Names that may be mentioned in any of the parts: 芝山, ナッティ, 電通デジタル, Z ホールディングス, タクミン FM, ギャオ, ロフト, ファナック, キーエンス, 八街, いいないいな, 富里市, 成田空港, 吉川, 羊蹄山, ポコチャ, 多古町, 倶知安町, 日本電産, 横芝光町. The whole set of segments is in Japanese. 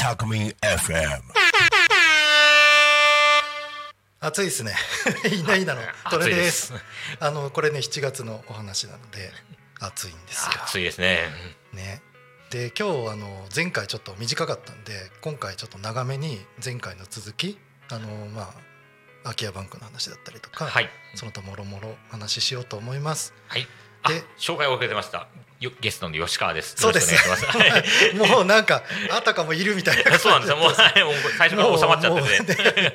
タクミン FM。 暑いですね。いないなのトレです。これね7月のお話なので暑いんですよ。暑いですね。ね。で今日前回ちょっと短かったんで今回ちょっと長めに前回の続き空き家バンクの話だったりとか、はい、その他もろもろ話しようと思います。はい。で紹介を受けてましたゲストの吉川です。そうですよろしくお願いします。もうなんかあたかもいるみたいな。そうなんですよ。もう最初から収まっちゃってて、ね、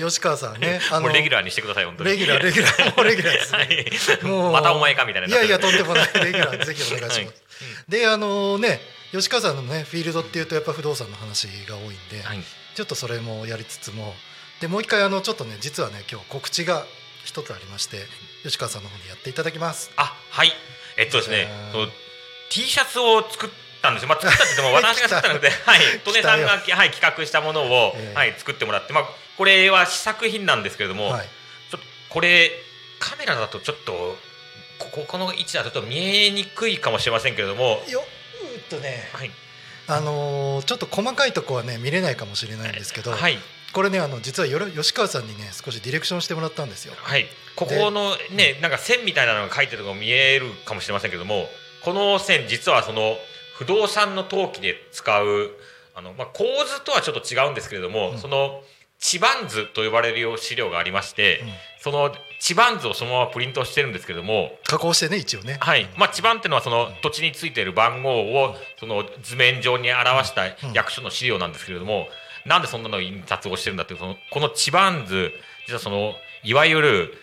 吉川さんねもうレギュラーにしてください。本当にレギュラーです、はい、もうまたお前かみたいな。いやいやとんでもない。レギュラーぜひお願いします、はい、でね吉川さんのねフィールドっていうとやっぱ不動産の話が多いんで、はい、ちょっとそれもやりつつもでもう一回ちょっとね実はね今日告知が一つありまして吉川さんの方にやっていただきます。あ、はい。ですね、T シャツを作ったんですよ。まあ、作ったって言っても私が作ったのでトネ、はい、さんが、はい、企画したものを、作ってもらって、まあ、これは試作品なんですけれども、はい、ちょっとこれカメラだとちょっとこの位置だとちょっと見えにくいかもしれませんけれどもよっとね、はい、ちょっと細かいとこはね見れないかもしれないんですけど、はいこれね実は吉川さんにね少しディレクションしてもらったんですよ。はい、ここのねなんか線みたいなのが書いてるのが見えるかもしれませんけどもこの線実はその不動産の登記で使う構図とはちょっと違うんですけれども、うん、その地盤図と呼ばれる資料がありまして、うん、その地盤図をそのままプリントしてるんですけれども加工してね一応ね、はいまあ、地盤っていうのはその土地についている番号をその図面上に表した役所の資料なんですけれども、うんうんなんでそんなの印刷をしてるんだっていうこの地盤図実はそのいわゆる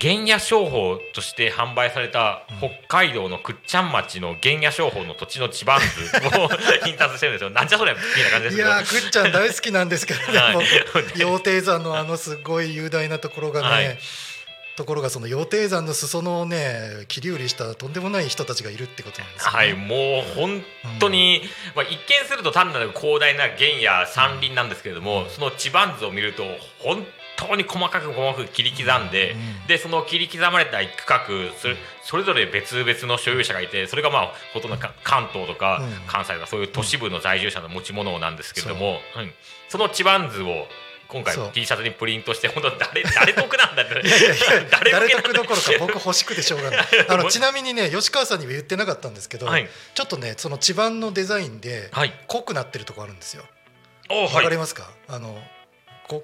原野商法として販売された北海道の倶知安町の原野商法の土地の地盤図を印刷してるんですよ。なんじゃそれみたいな感じですけどいや倶知安大好きなんですけどね、はい、羊蹄山のすごい雄大なところがね、はいところがその羊蹄山の裾野をね切り売りしたとんでもない人たちがいるってことなんですよね。はいもう本当に、うんまあ、一見すると単なる広大な原野山林なんですけれども、うん、その地盤図を見ると本当に細かく切り刻んで、うん、でその切り刻まれた一区画それぞれ別々の所有者がいてそれがまあほとんど関東とか関西とかそういう都市部の在住者の持ち物なんですけれども、うんうん、その地盤図を今回 T シャツにプリントして本当誰得なんだって誰得どころか僕欲しくてしょうがないちなみにね吉川さんには言ってなかったんですけど、はい、ちょっとねその地盤のデザインで濃くなってるとこあるんですよ。わ、はい、かりますか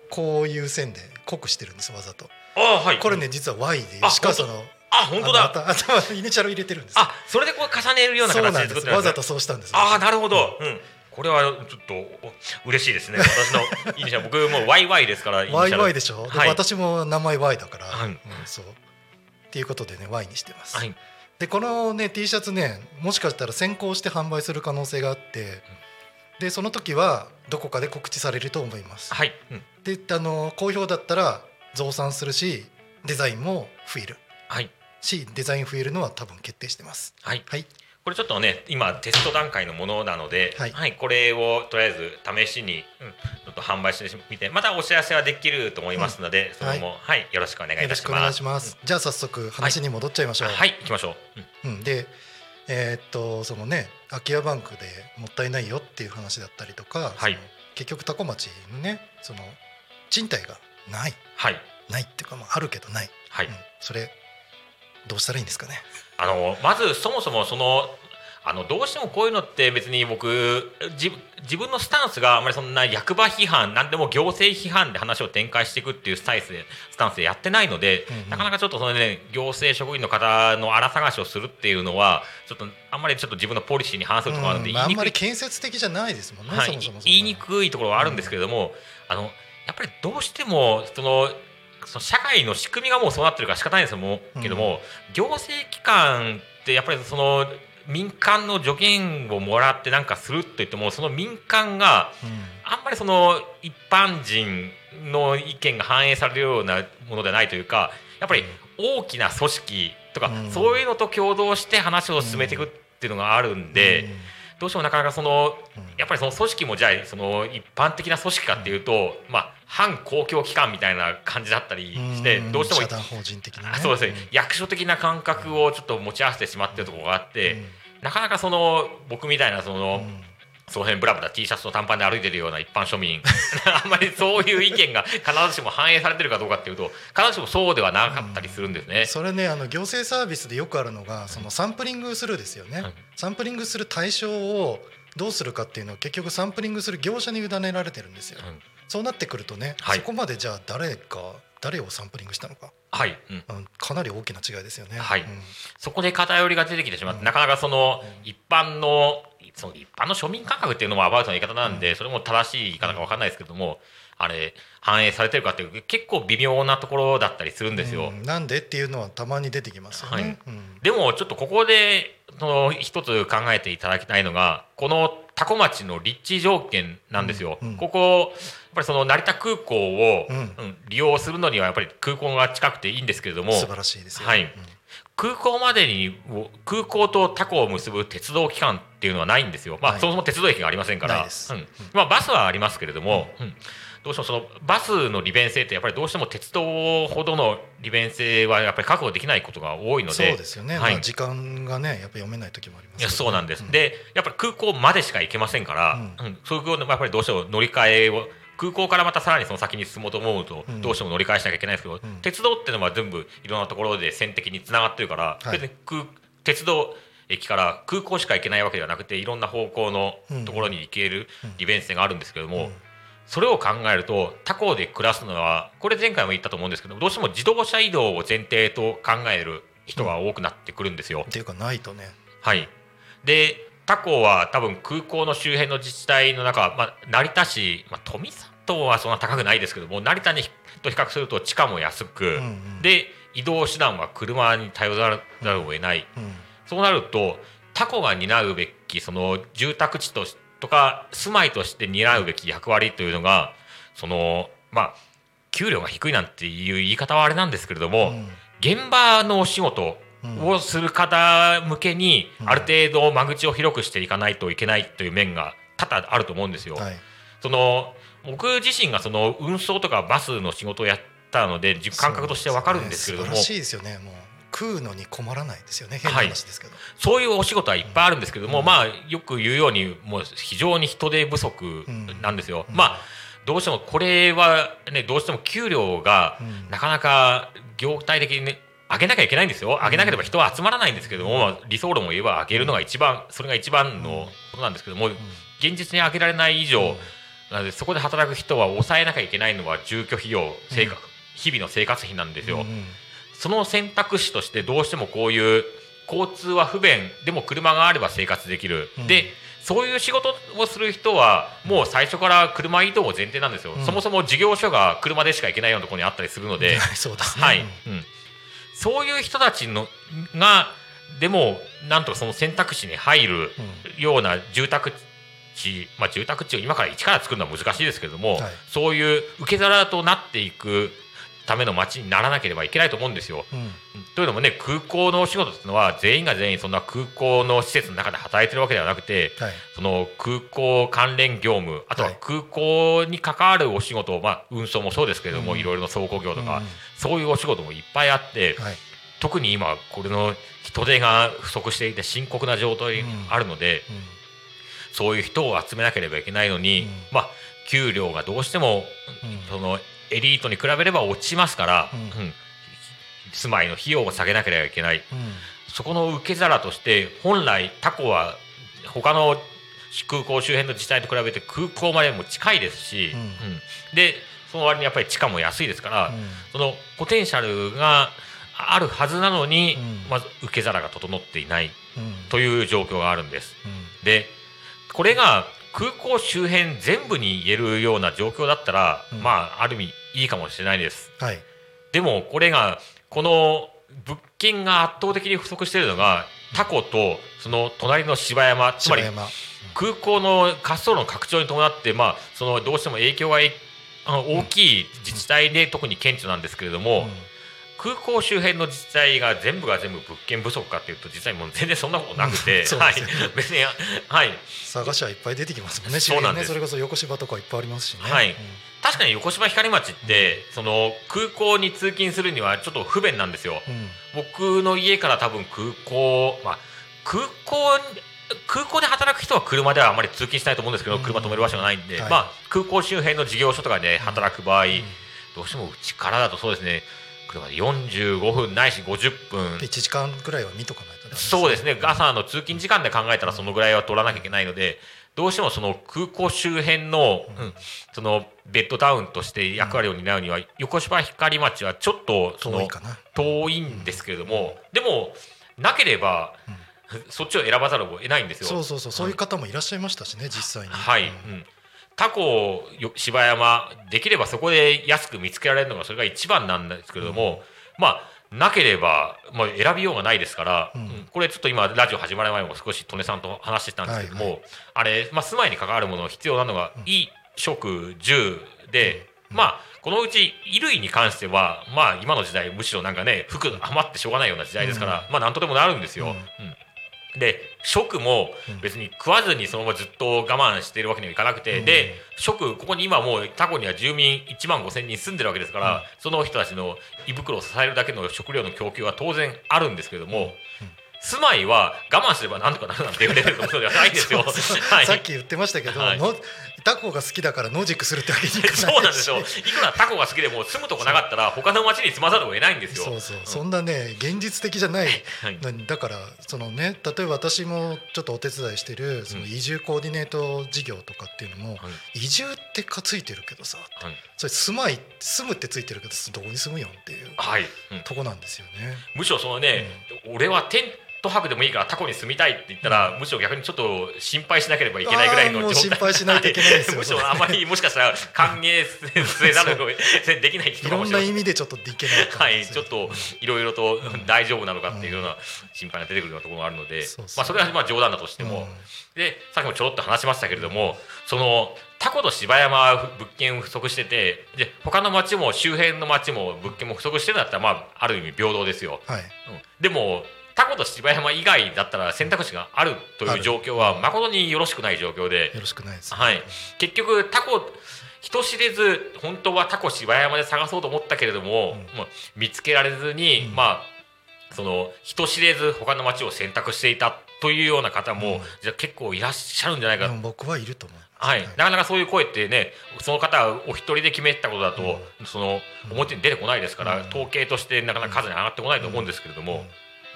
こういう線で濃くしてるんですわざと、はい、これね実は Y で吉川さんのあ本当だ頭イニシャル入れてるんです。あそれでこう重ねるような形で作ってるんですね。わざとそうしたんです。あなるほど、うんこれはちょっと嬉しいですね。私のイニシャル僕も YY ですからイニシャル YY でしょ、はい、で私も名前 Y だから、はいうん、そうっていうことでね Y にしてます、はい、でこの、ね、T シャツねもしかしたら先行して販売する可能性があってでその時はどこかで告知されると思います、はいうん、で好評だったら増産するしデザインも増える、はい、しデザイン増えるのは多分決定してます、はいはいこれちょっとね今テスト段階のものなので、はいはい、これをとりあえず試しにちょっと販売してみてまたお知らせはできると思いますので、うん、それも、はいはい、よろしくお願いいたします。よろしくお願いします、うん、じゃあ早速話に戻っちゃいましょう。はい、はい、行きましょう、うん、でそのね空き家バンクでもったいないよっていう話だったりとか、はい、結局多古町のねその賃貸がない、はい、ないっていうか、まあ、あるけどない、はいうん、それどうしたらいいんですかね。まずそもそもそのどうしてもこういうのって別に僕自分のスタンスがあまりそんな役場批判何でも行政批判で話を展開していくっていうスタンスでやってないので、うんうん、なかなかちょっとその、ね、行政職員の方の荒探しをするっていうのはちょっとあんまりちょっと自分のポリシーに反するところがあるので、うん、あんまり建設的じゃないですもんね、はい、そもそも言いにくいところはあるんですけれども、うん、やっぱりどうしてもその社会の仕組みがもうそうなってるから仕方ないですけども、うん、行政機関ってやっぱりその民間の助言をもらってなんかするって言ってもその民間があんまりその一般人の意見が反映されるようなものではないというかやっぱり大きな組織とかそういうのと共同して話を進めていくっていうのがあるんでどうしてもなかなかそのやっぱりその組織もじゃあその一般的な組織かっていうと、まあ、反公共機関みたいな感じだったりしてどうしても社団法人的な、ね、そうですね、役所的な感覚をちょっと持ち合わせてしまっているところがあって、なかなかその僕みたいなその、その辺ブラブラ T シャツと短パンで歩いてるような一般庶民あんまりそういう意見が必ずしも反映されてるかどうかっていうと必ずしもそうではなかったりするんですね、それね、行政サービスでよくあるのがそのサンプリングするですよね、サンプリングする対象をどうするかっていうのは結局サンプリングする業者に委ねられてるんですよ、そうなってくるとね、そこまでじゃあ誰をサンプリングしたのか、はい、かなり大きな違いですよね、そこで偏りが出てきてしまって、なかなかその一般の庶民感覚っていうのもアバウトな言い方なんで、それも正しい言い方か分かんないですけども、あれ反映されてるかっていう結構微妙なところだったりするんですよ、なんでっていうのはたまに出てきますよね、でもちょっとここでその一つ考えていただきたいのがこの多古町の立地条件なんですよ、ここやっぱりその成田空港を利用するのにはやっぱり空港が近くていいんですけれども、素晴らしいですよ、空港までに空港と他港を結ぶ鉄道機関っていうのはないんですよ、まあそもそも鉄道駅がありませんから、まあ、バスはありますけれども、どうしてもそのバスの利便性ってやっぱりどうしても鉄道ほどの利便性はやっぱり確保できないことが多いので、そうですよね、まあ、時間がねやっぱ読めない時もあります、ね、いやそうなんです、でやっぱり空港までしか行けませんから、そういうこともやっぱりどうしても乗り換えを空港からまたさらにその先に進もうと思うとどうしても乗り換えしなきゃいけないんですけど、鉄道っていうのは全部いろんなところで線的につながってるから、鉄道駅から空港しか行けないわけではなくていろんな方向のところに行ける利便性があるんですけども、それを考えると他校で暮らすのはこれ前回も言ったと思うんですけどどうしても自動車移動を前提と考える人が多くなってくるんですよ、っていうかないとね、で他校は多分空港の周辺の自治体の中、まあ、成田市、まあ、富里はそんな高くないですけども成田にと比較すると地価も安く、で移動手段は車に頼らざるを得ない、そうなると他校が担うべきその住宅地とか住まいとして担うべき役割というのがその、まあ、給料が低いなんていう言い方はあれなんですけれども、現場のお仕事をする方向けにある程度間口を広くしていかないといけないという面が多々あると思うんですよ、その僕自身がその運送とかバスの仕事をやったので感覚として分かるんですけれども、素晴らしいですよね、もう食うのに困らないですよね、変な話ですけど、そういうお仕事はいっぱいあるんですけども、まあ、よく言うようにもう非常に人手不足なんですよ、まあどうしてもこれはねどうしても給料がなかなか業態的にね上げなきゃいけないんですよ、上げなければ人は集まらないんですけども、理想論を言えば上げるのが一番それが一番のことなんですけども、現実に上げられない以上、なのでそこで働く人は抑えなきゃいけないのは住居費用、日々の生活費なんですよ、その選択肢としてどうしてもこういう交通は不便でも車があれば生活できる、でそういう仕事をする人はもう最初から車移動を前提なんですよ、そもそも事業所が車でしか行けないようなところにあったりするので、そうですね、そういう人たちのがでもなんとかその選択肢に入るような住宅地、まあ、住宅地を今から一から作るのは難しいですけれども、そういう受け皿となっていくための街にならなければいけないと思うんですよ、というのもね空港のお仕事っていうのは全員が全員そんな空港の施設の中で働いてるわけではなくて、その空港関連業務あとは空港に関わるお仕事、まあ、運送もそうですけれども、いろいろな倉庫業とか、そういうお仕事もいっぱいあって、特に今これの人手が不足していて深刻な状態があるので、そういう人を集めなければいけないのに、まあ、給料がどうしても、そのエリートに比べれば落ちますから、住まいの費用を下げなければいけない、そこの受け皿として本来他校は他の空港周辺の自治体と比べて空港までも近いですし、でその割にやっぱり地価も安いですから、そのポテンシャルがあるはずなのに、まず受け皿が整っていないという状況があるんです、でこれが空港周辺全部に言えるような状況だったら、まあある意味いいかもしれないです、でもこれがこの物件が圧倒的に不足しているのが他校とその隣の芝山、つまり空港の滑走路の拡張に伴って、まあそのどうしても影響が大きい自治体で特に顕著なんですけれども、空港周辺の自治体が全部が全部物件不足かっていうと実はもう全然そんなことなくて、うんねはい、別に、はい、探しはいっぱい出てきますもんね。そうなんです。それこそ横芝とかいっぱいありますしね、はいうん、確かに横芝光町って、うん、その空港に通勤するにはちょっと不便なんですよ、うん、僕の家から多分空港、まあ、空港で働く人は車ではあまり通勤しないと思うんですけど、うん、車止める場所がないんで、はいまあ、空港周辺の事業所とかで働く場合、うん、どうしてもうちからだとそうですね車で45分ないし50分1時間くらいは見とかないとダメですね。そうですね朝の通勤時間で考えたらそのぐらいは取らなきゃいけないのでどうしてもその空港周辺 の,、うん、そのベッドタウンとして役割を担うには横芝光町はちょっとその 遠いんですけれども、うん、でもなければ、うん、そっちを選ばざるを得ないんですよ。そういう方もいらっしゃいましたしね実際に、はいうんタコ芝山できればそこで安く見つけられるのがそれが一番なんですけれども、うん、まあなければ、まあ、選びようがないですから、うん、これちょっと今ラジオ始まる前も少し利根さんと話してたんですけども、はいはい、あれ、まあ、住まいに関わるもの必要なのが衣食住で、うん、まあこのうち衣類に関してはまあ今の時代むしろなんかね服余ってしょうがないような時代ですから、うん、まあなんとでもなるんですよ、うんうんで食も別に食わずにそのままずっと我慢しているわけにはいかなくて、うん、で食ここに今もうタコには住民1万5000人住んでるわけですから、うん、その人たちの胃袋を支えるだけの食料の供給は当然あるんですけれども、うん、住まいは我慢すればなんとかなるなんて言われることではないんですよ、はい、さっき言ってましたけど、はい、タコが好きだから野宿するってわけにいかないしそうなんですよ。いくらタコが好きでも住むとこなかったら他の町に住まざるを得ないんですよ。うん、そんなね現実的じゃない、はい、だからそのね例えば私もちょっとお手伝いしてるその移住コーディネート事業とかっていうのも、うん、移住ってかついてるけどさ、はい、それ住むってついてるけどどこに住むよっていう、はいうん、とこなんですよね。むしろそのね、うん、俺は泊でもいいからタコに住みたいって言ったら、うん、むしろ逆にちょっと心配しなければいけないぐらいの状態。心配しないといけないですよむしろあまりもしかしたら歓迎せざるをできない人かもしれない。いろんな意味でちょっとできないかもしれない、はい、ちょっといろいろと大丈夫なのかっていうような心配が出てくるようなところがあるので、うんまあ、それはまあ冗談だとしても、うん、でさっきもちょろっと話しましたけれどもそのタコと芝山は物件不足しててで他の町も周辺の町も物件も不足してるんだったら、まあ、ある意味平等ですよ、はいうん、でもタコと芝山以外だったら選択肢があるという状況は誠によろしくない状況で、よろしくないです、ねはい、結局タコ人知れず本当はタコ芝山で探そうと思ったけれども、うんまあ、見つけられずに、うんまあ、その人知れず他の町を選択していたというような方も、うん、じゃ結構いらっしゃるんじゃないかと僕はいると思う、はいはい、なかなかそういう声ってねその方お一人で決めたことだと、うん、その表に出てこないですから、うん、統計としてなかなか数に上がってこないと思うんですけれども、うんうん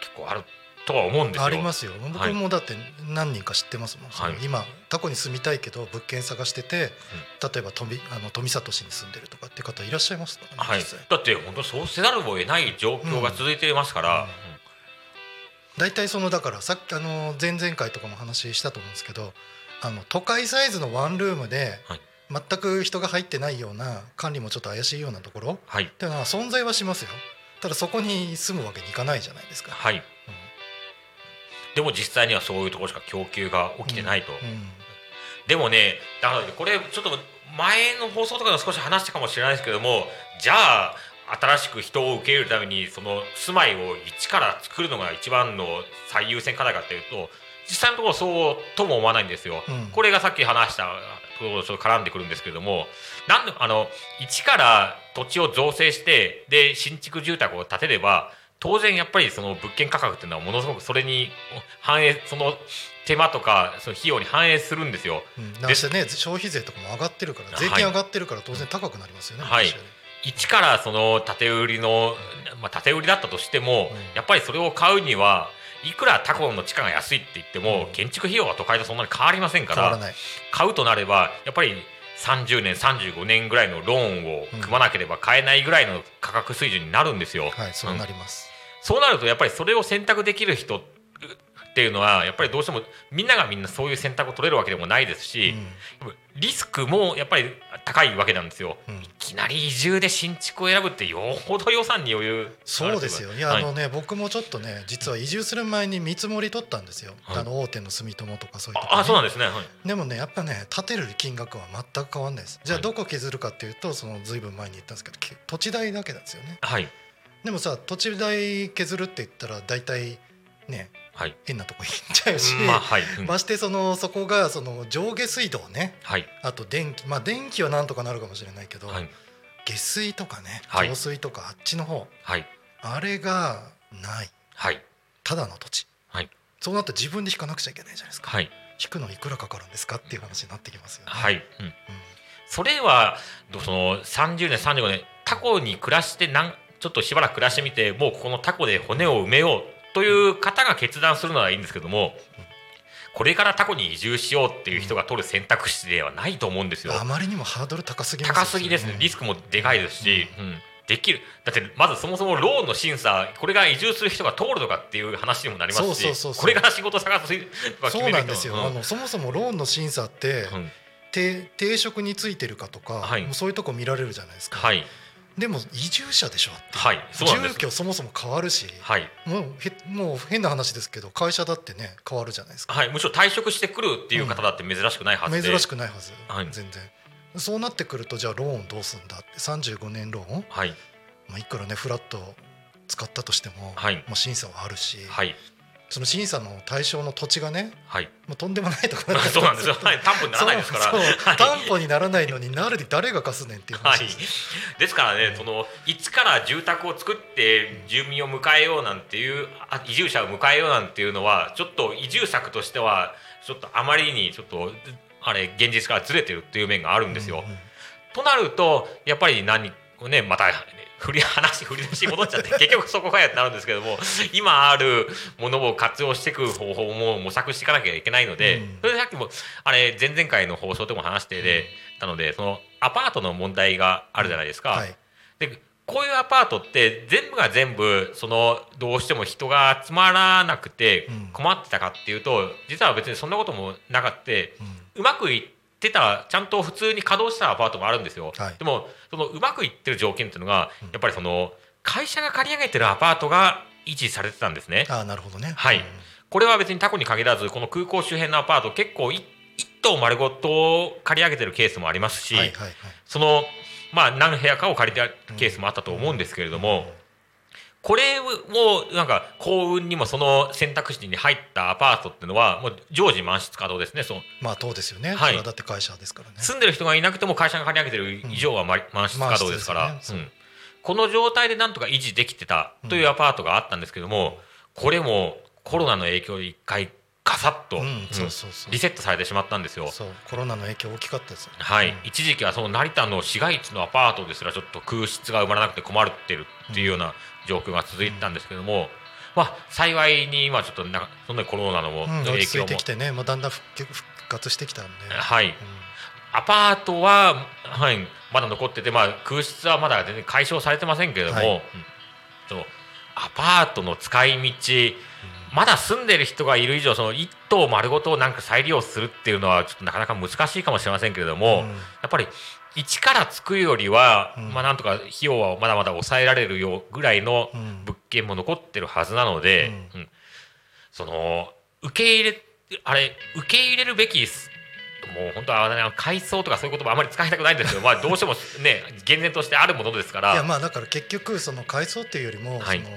結構あるとは思うんですよ。ありますよ。僕もだって何人か知ってますもん、はい、今タコに住みたいけど物件探してて、うん、例えば富里市に住んでるとかって方いらっしゃいますからね、はい、だって本当そうせざるを得ない状況が続いていますから、うんうんうん、だいたいそのだからさっき前々回とかも話したと思うんですけど都会サイズのワンルームで、はい全く人が入ってないような管理もちょっと怪しいようなところ、はい、っていうのは存在はしますよ。ただそこに住むわけにいかないじゃないですか、はいうん、でも実際にはそういうところしか供給が起きてないと、うんうん、でもねだからこれちょっと前の放送とかで少し話したかもしれないですけどもじゃあ新しく人を受け入れるためにその住まいを一から作るのが一番の最優先課題かというと実際のところそうとも思わないんですよ、うん、これがさっき話したところと絡んでくるんですけれどもなんで一から土地を造成してで新築住宅を建てれば当然やっぱりその物件価格っていうのはものすごくそれに反映その手間とかその費用に反映するんですよ、うん、なんせね消費税とかも上がってるから税金上がってるから当然高くなりますよね、はい、一からその建て売りの、まあ、建て売りだったとしても、うん、やっぱりそれを買うにはいくらタコの地価が安いって言っても、うん、建築費用は都会とそんなに変わりませんから、変わらない。買うとなればやっぱり30年35年ぐらいのローンを組まなければ買えないぐらいの価格水準になるんですよ、うんはい、そうなります、うん、そうなるとやっぱりそれを選択できる人っていうのはやっぱりどうしてもみんながみんなそういう選択を取れるわけでもないですし、うん、リスクもやっぱり高いわけなんですよ、うん、いきなり移住で新築を選ぶってよほど予算に余裕そうですよ。いや、はい、僕もちょっとね実は移住する前に見積もり取ったんですよ、はい、大手の住友とかそういうとこ、ね、あそうなんですね、はい、でもねやっぱね建てる金額は全く変わんないです。じゃあどこ削るかっていうとその随分前に言ったんですけど土地代だけなんですよね、はいでもさ土地代削るって言ったら大体ね、はい、変なとこ行っちゃうし、まあはいうん、ましてそこがその上下水道ね、はい、あと電気、まあ、電気はなんとかなるかもしれないけど、はい、下水とかね上水とかあっちの方、はい、あれがない、はい、ただの土地、はい、そうなったら自分で引かなくちゃいけないじゃないですか、はい、引くのいくらかかるんですかっていう話になってきますよね、はいうんうん、それはその30年35年タコに暮らしてちょっとしばらく暮らしてみてもうここのタコで骨を埋めようという方が決断するのはいいんですけども、これからタコに移住しようっていう人が取る選択肢ではないと思うんですよ。あまりにもハードル高すぎますね。高すぎですね。リスクもでかいですし、うんうん、できるだってまずそもそもローンの審査、これが移住する人が通るとかっていう話にもなりますし、これから仕事探すとか決める人はそうなんですよ、うん、そもそもローンの審査って、うん、定職についてるかとか、はい、もうそういうとこ見られるじゃないですか、はい、でも移住者でしょって、はい、住居そもそも変わるし、はい、もう変な話ですけど会社だってね変わるじゃないですか、はい、むしろ退職してくるっていう方だって珍しくないはずで、うん、珍しくないはず、はい、全然そうなってくるとじゃあローンどうすんだって35年ローン、はいまあ、いくらねフラット使ったとしても、はいまあ、審査はあるし、はい、その審査の対象の土地がね、はい、もうとんでもないところだったそうなんですよ、はい、担保にならないですからそう、はい、担保にならないのに誰が貸すねんっていう話です、はい、ですからね、そのいつから住宅を作って住民を迎えようなんていう移住者を迎えようなんていうのはちょっと移住策としてはちょっとあまりにちょっとあれ現実からずれてるっていう面があるんですよ、うんうん、となるとやっぱりね、また振り出し戻っちゃって結局そこがやってなるんですけども、今あるものを活用していく方法も模索していかなきゃいけないので、うん、それでさっきも前々回の放送でも話してで、うん、なのでそのアパートの問題があるじゃないですか、うんはい、でこういうアパートって全部が全部そのどうしても人が集まらなくて困ってたかっていうと、実は別にそんなこともなかった、うまくいってたちゃんと普通に稼働したアパートもあるんですよ、はい、でもそのうまくいってる条件っていうのがやっぱりその会社が借り上げてるアパートが維持されてたんですね。ああなるほどね、はい、これは別にタコに限らずこの空港周辺のアパート結構1棟丸ごと借り上げてるケースもありますし、はいはいはい、そのまあ、何部屋かを借りたケースもあったと思うんですけれども、これもなんか幸運にもその選択肢に入ったアパートっていうのはもう常時満室稼働ですね。まあそうですよね、はい、それはだって会社ですからね。住んでる人がいなくても会社が借り上げてる以上は満室稼働ですから、うん、この状態でなんとか維持できてたというアパートがあったんですけども、これもコロナの影響で一回ガサッと、うん、リセットされてしまったんですよ。そうコロナの影響大きかったですよね、はいうん、一時期はその成田の市街地のアパートですらちょっと空室が埋まらなくて困ってるっていうような状況が続いたんですけども、うんまあ、幸いに今ちょっとそんなコロナの影響も、うん、落ち着いてきてね、まあ、だんだん復活してきたんで、はいうん、アパートは、はい、まだ残ってて、まあ、空室はまだ全然解消されてませんけれども、はいうん、そのアパートの使い道、うんまだ住んでる人がいる以上その1棟丸ごとをなんか再利用するっていうのはちょっとなかなか難しいかもしれませんけれども、うん、やっぱり一から作るよりは、うんまあ、なんとか費用はまだまだ抑えられるよぐらいの物件も残ってるはずなので、うんうん、その受け入れるべきもう本当は改装とかそういう言葉あまり使いたくないんですけど、まあどうしてもね厳然としてあるものですから、いやまあだから結局その改装っていうよりも、はい、その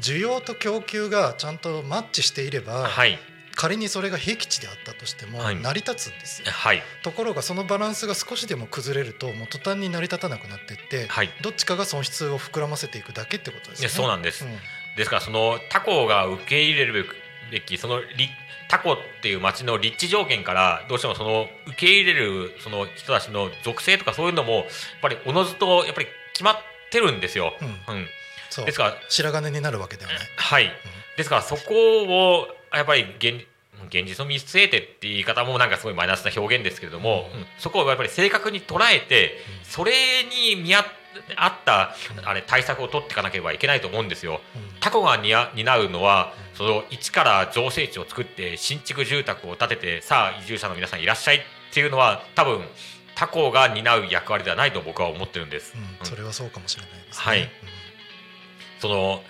需要と供給がちゃんとマッチしていれば、はい、仮にそれが僻地であったとしても成り立つんですよ、はい、ところがそのバランスが少しでも崩れるともう途端に成り立たなくなっていって、はい、どっちかが損失を膨らませていくだけってことですね。そうなんです、うん、ですからその他校が受け入れるべきそのタコっていう町の立地条件からどうしてもその受け入れるその人たちの属性とかそういうのもやっぱりおのずとやっぱり決まってるんですよ、うんうん、そうですから白金になるわけではない、はい、うん、ですからそこをやっぱり現実を見据えてっていう言い方もなんかすごいマイナスな表現ですけれども、うんうん、そこをやっぱり正確に捉えて、うん、それに見合った対策を取っていかなければいけないと思うんですよ、うん、タコが担うのは、うん、その一から造成地を作って新築住宅を建ててさあ移住者の皆さんいらっしゃいっていうのは多分タコが担う役割ではないと僕は思ってるんです、うんうん、それはそうかもしれないですね、はい、うん、その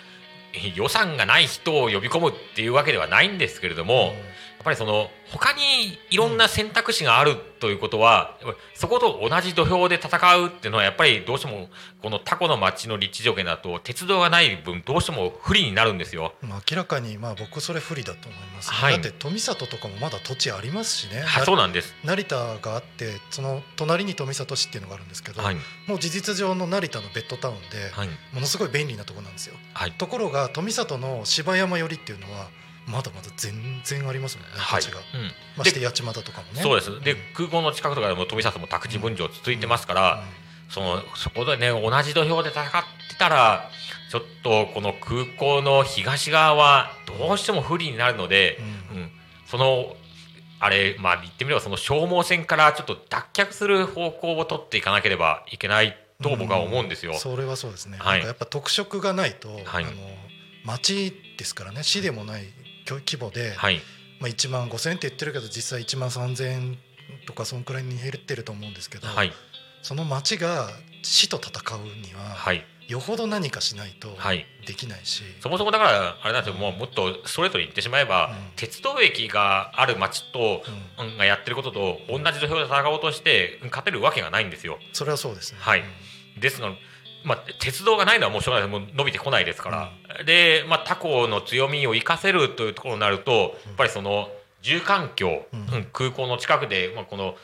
予算がない人を呼び込むっていうわけではないんですけれども、うん、ぱりその他にいろんな選択肢があるということは、そこと同じ土俵で戦うっていうのはやっぱりどうしてもこのタコの町の立地条件だと鉄道がない分どうしても不利になるんですよ。明らかにまあ僕それ不利だと思います、ね。はい、だって富里とかもまだ土地ありますしね。そうなんです。成田があってその隣に富里市っていうのがあるんですけど、はい、もう事実上の成田のベッドタウンで、はい、ものすごい便利なところなんですよ、はい、ところが富里の芝山寄りっていうのはまだまだ全然ありますもんね、はい、土地が、うん、まして八街とかもね。そうです。で、空港の近くとかでも富里も宅地分譲続いてますから、うんうんうん、そこでね同じ土俵で戦ってたらちょっとこの空港の東側はどうしても不利になるので、うんうん、そのあれ、まあ、言ってみればその消耗戦からちょっと脱却する方向を取っていかなければいけないと僕は思うんですよ、うん、それはそうですね、はい、なんかやっぱ特色がないと、はい、町ですからね、市でもない規模で、はい、まあ、1万5000円って言ってるけど実際1万3000円とかそのくらいに減ってると思うんですけど、はい、その町が市と戦うには、はい、よほど何かしないとできないし、はい、そもそもだからあれなんですよ、うん、もっとストレートに言ってしまえば、うん、鉄道駅がある町と、うん、がやってることと同じ土俵で戦おうとして勝てるわけがないんですよ。それはそうですね、はい、うん、ですが、まあ、鉄道がないのはもうしょうがない、もう伸びてこないですから、うん、で、まあ、他校の強みを生かせるというところになると、やっぱりその住環境、うん、空港の近くで、まあ、この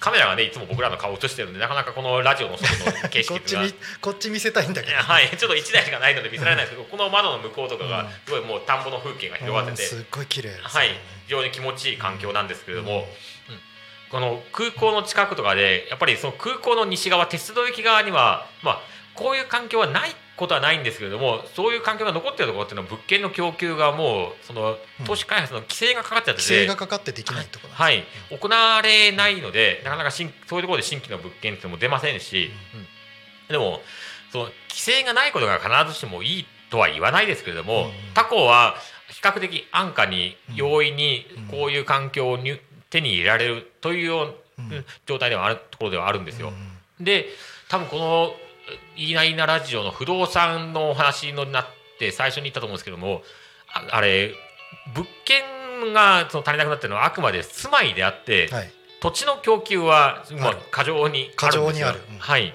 カメラがねいつも僕らの顔を映してるんでなかなかこのラジオの外の景色がこっち見せたいんだけど、はい、ちょっと1台しかないので見せられないんですけど、この窓の向こうとかがすごいもう田んぼの風景が広がってて、すごい綺麗ですね、はい、非常に気持ちいい環境なんですけれども、うんうん、この空港の近くとかでやっぱりその空港の西側鉄道駅側には、まあ、こういう環境はないことはないんですけれども、そういう環境が残っているところっていうのは物件の供給がもうその都市開発の規制がかかっちゃってて、規制がかかってできないところ、はい、うん、行われないのでなかなかそういうところで新規の物件っても出ませんし、うん、でもその規制がないことが必ずしもいいとは言わないですけれども、うん、他校は比較的安価に容易にこういう環境を手に入れられるというような状態ではあるところではあるんですよ、うん、で多分このいいないいなラジオの不動産のお話になって最初に言ったと思うんですけども、 あれ物件がその足りなくなってるのはあくまで住まいであって、はい、土地の供給はまあ過剰にあるんですよ、うん、はい、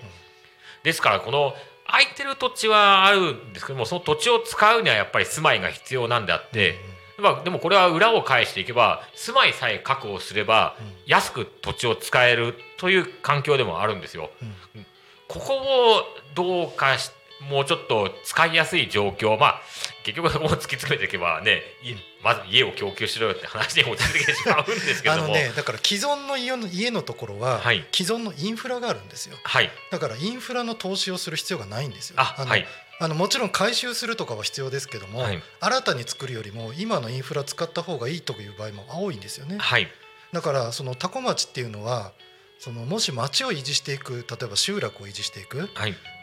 ですからこの空いてる土地はあるんですけども、その土地を使うにはやっぱり住まいが必要なんであって、うんうん、まあ、でもこれは裏を返していけば住まいさえ確保すれば安く土地を使えるという環境でもあるんですよ、うん、ここをどうかもうちょっと使いやすい状況、まあ、結局そこを突き詰めていけばね、まず家を供給しろよって話に落ち着いてしまうんですけどもね、だから既存の家のところは、はい、既存のインフラがあるんですよ、はい、だからインフラの投資をする必要がないんですよ。はい、もちろん改修するとかは必要ですけども、はい、新たに作るよりも今のインフラ使った方がいいという場合も多いんですよね、はい、だからそのタコ町っていうのはそのもし町を維持していく、例えば集落を維持していくっ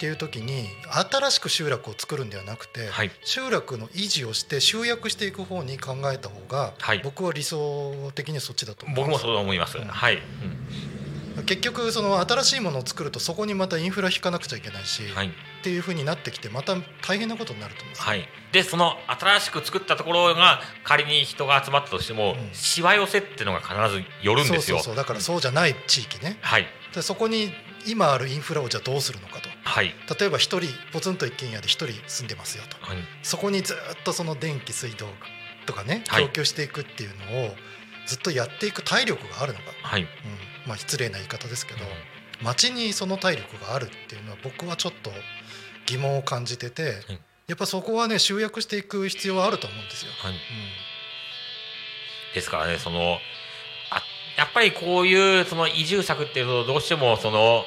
ていう時に新しく集落を作るんではなくて、はい、集落の維持をして集約していく方に考えた方が、はい、僕は理想的にそっちだと思います。僕もそう思います、うん、はい、うん、結局その新しいものを作るとそこにまたインフラ引かなくちゃいけないし、はい、っていう風になってきてまた大変なことになると思います、はい、でその新しく作ったところが仮に人が集まったとしても、うん、しわ寄せっていうのが必ず寄るんですよ。そうそうそう、だからそうじゃない地域ね、はい、でそこに今あるインフラをじゃあどうするのかと、はい、例えば一人ポツンと一軒家で一人住んでますよと、はい、そこにずっとその電気水道とかね供給していくっていうのをずっとやっていく体力があるのか、はい、うん、まあ、失礼な言い方ですけど、うん、町にその体力があるっていうのは僕はちょっと疑問を感じてて、やっぱそこはね集約していく必要はあると思うんですよ、はい、うん、ですからねそのやっぱりこういうその移住策っていうとどうしてもその、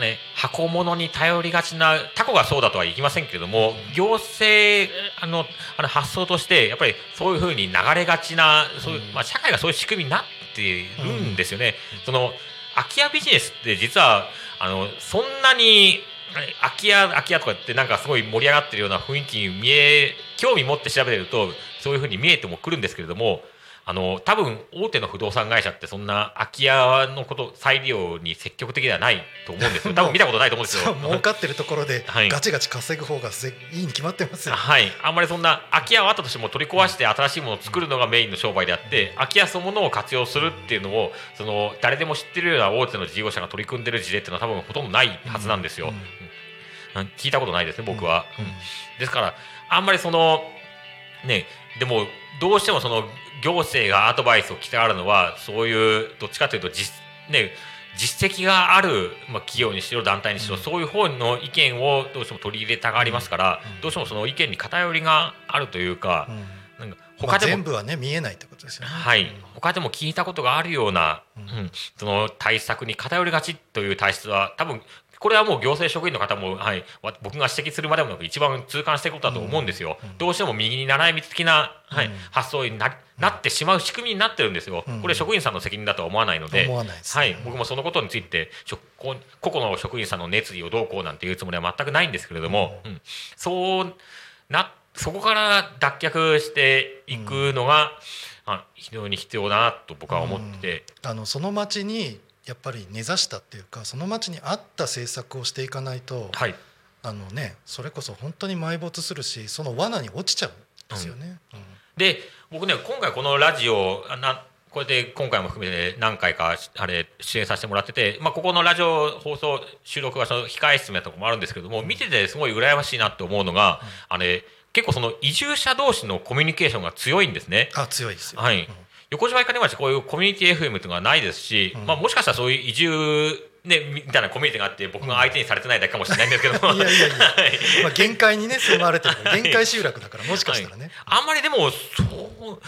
ね、箱物に頼りがちなタコがそうだとは言いませんけれども、行政あの発想としてやっぱりそういうふうに流れがちな、そういう、まあ、社会がそういう仕組みになっているんですよね、うん、その空き家ビジネスって実はそんなに空き家とかってなんかすごい盛り上がってるような雰囲気に興味持って調べてるとそういう風に見えてもくるんですけれども、多分大手の不動産会社ってそんな空き家のこと再利用に積極的ではないと思うんですよ。多分見たことないと思うんですよ。儲かってるところでガチガチ稼ぐ方がいいに決まってますよ、はいはい、あんまりそんな空き家はあったとしても取り壊して新しいものを作るのがメインの商売であって、空き家そのものを活用するっていうのをその誰でも知ってるような大手の事業者が取り組んでる事例っていうのは多分ほとんどないはずなんですよ、うんうん、聞いたことないですね僕は、うんうん、ですからあんまりそのね、でもどうしてもその行政がアドバイスを来たがるのはそういうどっちかというと 実績がある、まあ、企業にしろ団体にしろ、うん、そういう方の意見をどうしても取り入れたがりますから、うんうん、どうしてもその意見に偏りがあるというか、うん、なんか他でも、まあ、全部は、ね、見えないってことですよね、はい、他でも聞いたことがあるような、うんうん、その対策に偏りがちという体質は多分これはもう行政職員の方も、はい、僕が指摘するまでもなく一番痛感していることだと思うんですよ、うんうん、どうしても右に習い道的な、はいうん、発想に なってしまう仕組みになってるんですよ、うん、これ職員さんの責任だとは思わないので、はい、僕もそのことについて個々の職員さんの熱意をどうこうなんていうつもりは全くないんですけれども、うんうん、そこから脱却していくのが、うん、非常に必要だなと僕は思ってて、うん、その町にやっぱり根ざしたっていうかその町に合った政策をしていかないと、はいね、それこそ本当に埋没するしその罠に落ちちゃうんですよね、うんうん、で僕ね今回このラジオこれで今回も含めて何回か出演させてもらってて、まあ、ここのラジオ放送収録はその控え室のところもあるんですけども見ててすごい羨ましいなって思うのが、うん、結構その移住者同士のコミュニケーションが強いんですね。あ強いですよ、はいうん横島いかね町こういうコミュニティ FM というのがないですし、うんまあ、もしかしたらそういう移住、ね、みたいなコミュニティがあって僕が相手にされてないだけかもしれないんですけどもいやいやいや、はいまあ、限界にね迫られてる限界集落だからもしかしたらね、はい、あんまりでもそう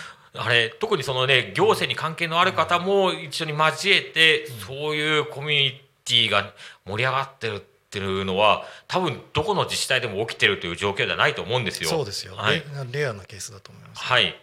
特にその、ね、行政に関係のある方も一緒に交えて、うん、そういうコミュニティが盛り上がってるっていうのは多分どこの自治体でも起きてるという状況ではないと思うんですよ。そうですよ、はい、レアなケースだと思います、はい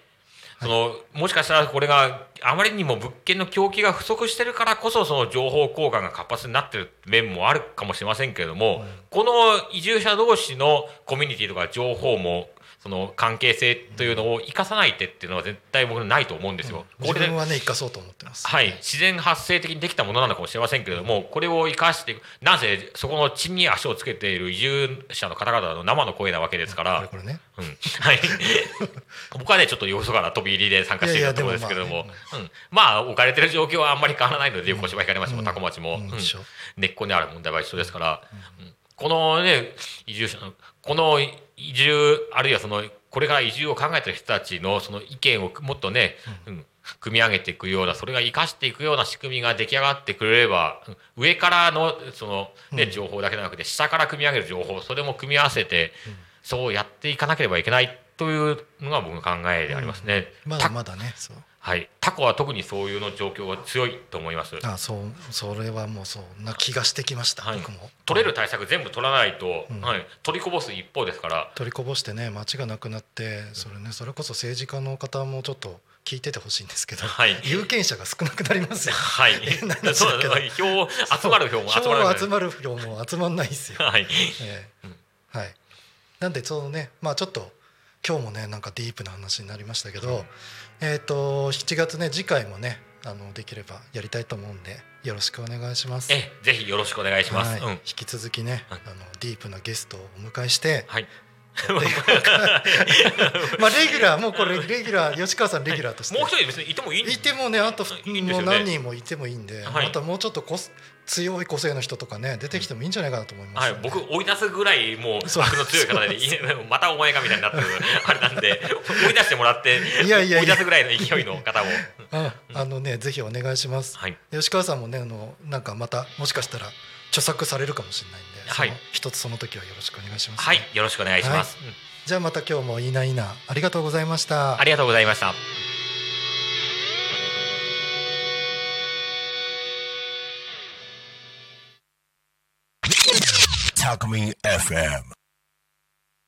そのもしかしたらこれがあまりにも物件の供給が不足してるからこそその情報交換が活発になってる面もあるかもしれませんけれども、うん、この移住者同士のコミュニティとか情報もその関係性というのを生かさない手っていうのは絶対僕ないと思うんですよ、うん、自分はね生かそうと思ってます、はい、自然発生的にできたものなのかもしれませんけれども、うん、これを生かしてなんせそこの地に足をつけている移住者の方々の生の声なわけですから、うんこれねうんはい、僕はねちょっとよそから飛び入りで参加しているところですけれどもまあ置かれてる状況はあんまり変わらないので横芝光町も多古町も、うんうん、根っこにある問題は一緒ですから、うんうん、このね移住者のこの移住あるいはそのこれから移住を考えている人たちのその意見をもっとね、うんうん、組み上げていくようなそれが生かしていくような仕組みが出来上がってくれれば上からのその、ね、情報だけじゃなくて下から組み上げる情報それも組み合わせて、うん、そうやっていかなければいけないというのが僕の考えでありますね、うん、まだまだねそう、はい、タコは特にそういうの状況が強いと思います。あそうそれはもうそんな気がしてきました、はい、僕も取れる対策全部取らないと、うんはい、取りこぼす一方ですから。取りこぼしてね町がなくなってそれねそれこそ政治家の方もちょっと聞いててほしいんですけど、はい、有権者が少なくなりますよ、はい、そうだね票集まる票も集まらない票集まる票も集まんないですよ、はいはい、なんでそのねまあちょっと今日もねなんかディープな話になりましたけど、7月ね次回もねできればやりたいと思うんでよろしくお願いします。ぜひよろしくお願いします、うん、引き続きねディープなゲストをお迎えして、はいまあレギュラーもうこれレギュラー吉川さんレギュラーとして、はい、もう一人別にいてもいいんですよ、いてもねあといいんですよ、ね、もう何人もいてもいいんで、はい、またもうちょっと強い個性の人とかね出てきてもいいんじゃないかなと思います、ねはい、僕追い出すぐらいもう僕の強い方でまたお前がみたいになってるあれなんで追い出してもらって追い出すぐらいの勢いの方もねぜひお願いします、はい、吉川さんもねなんかまたもしかしたら著作されるかもしれないんで、はい、一つその時はよろしくお願いします、ね、はいよろしくお願いします、はい、じゃあまた今日もいいないいなありがとうございました。ありがとうございました。Talk Me FM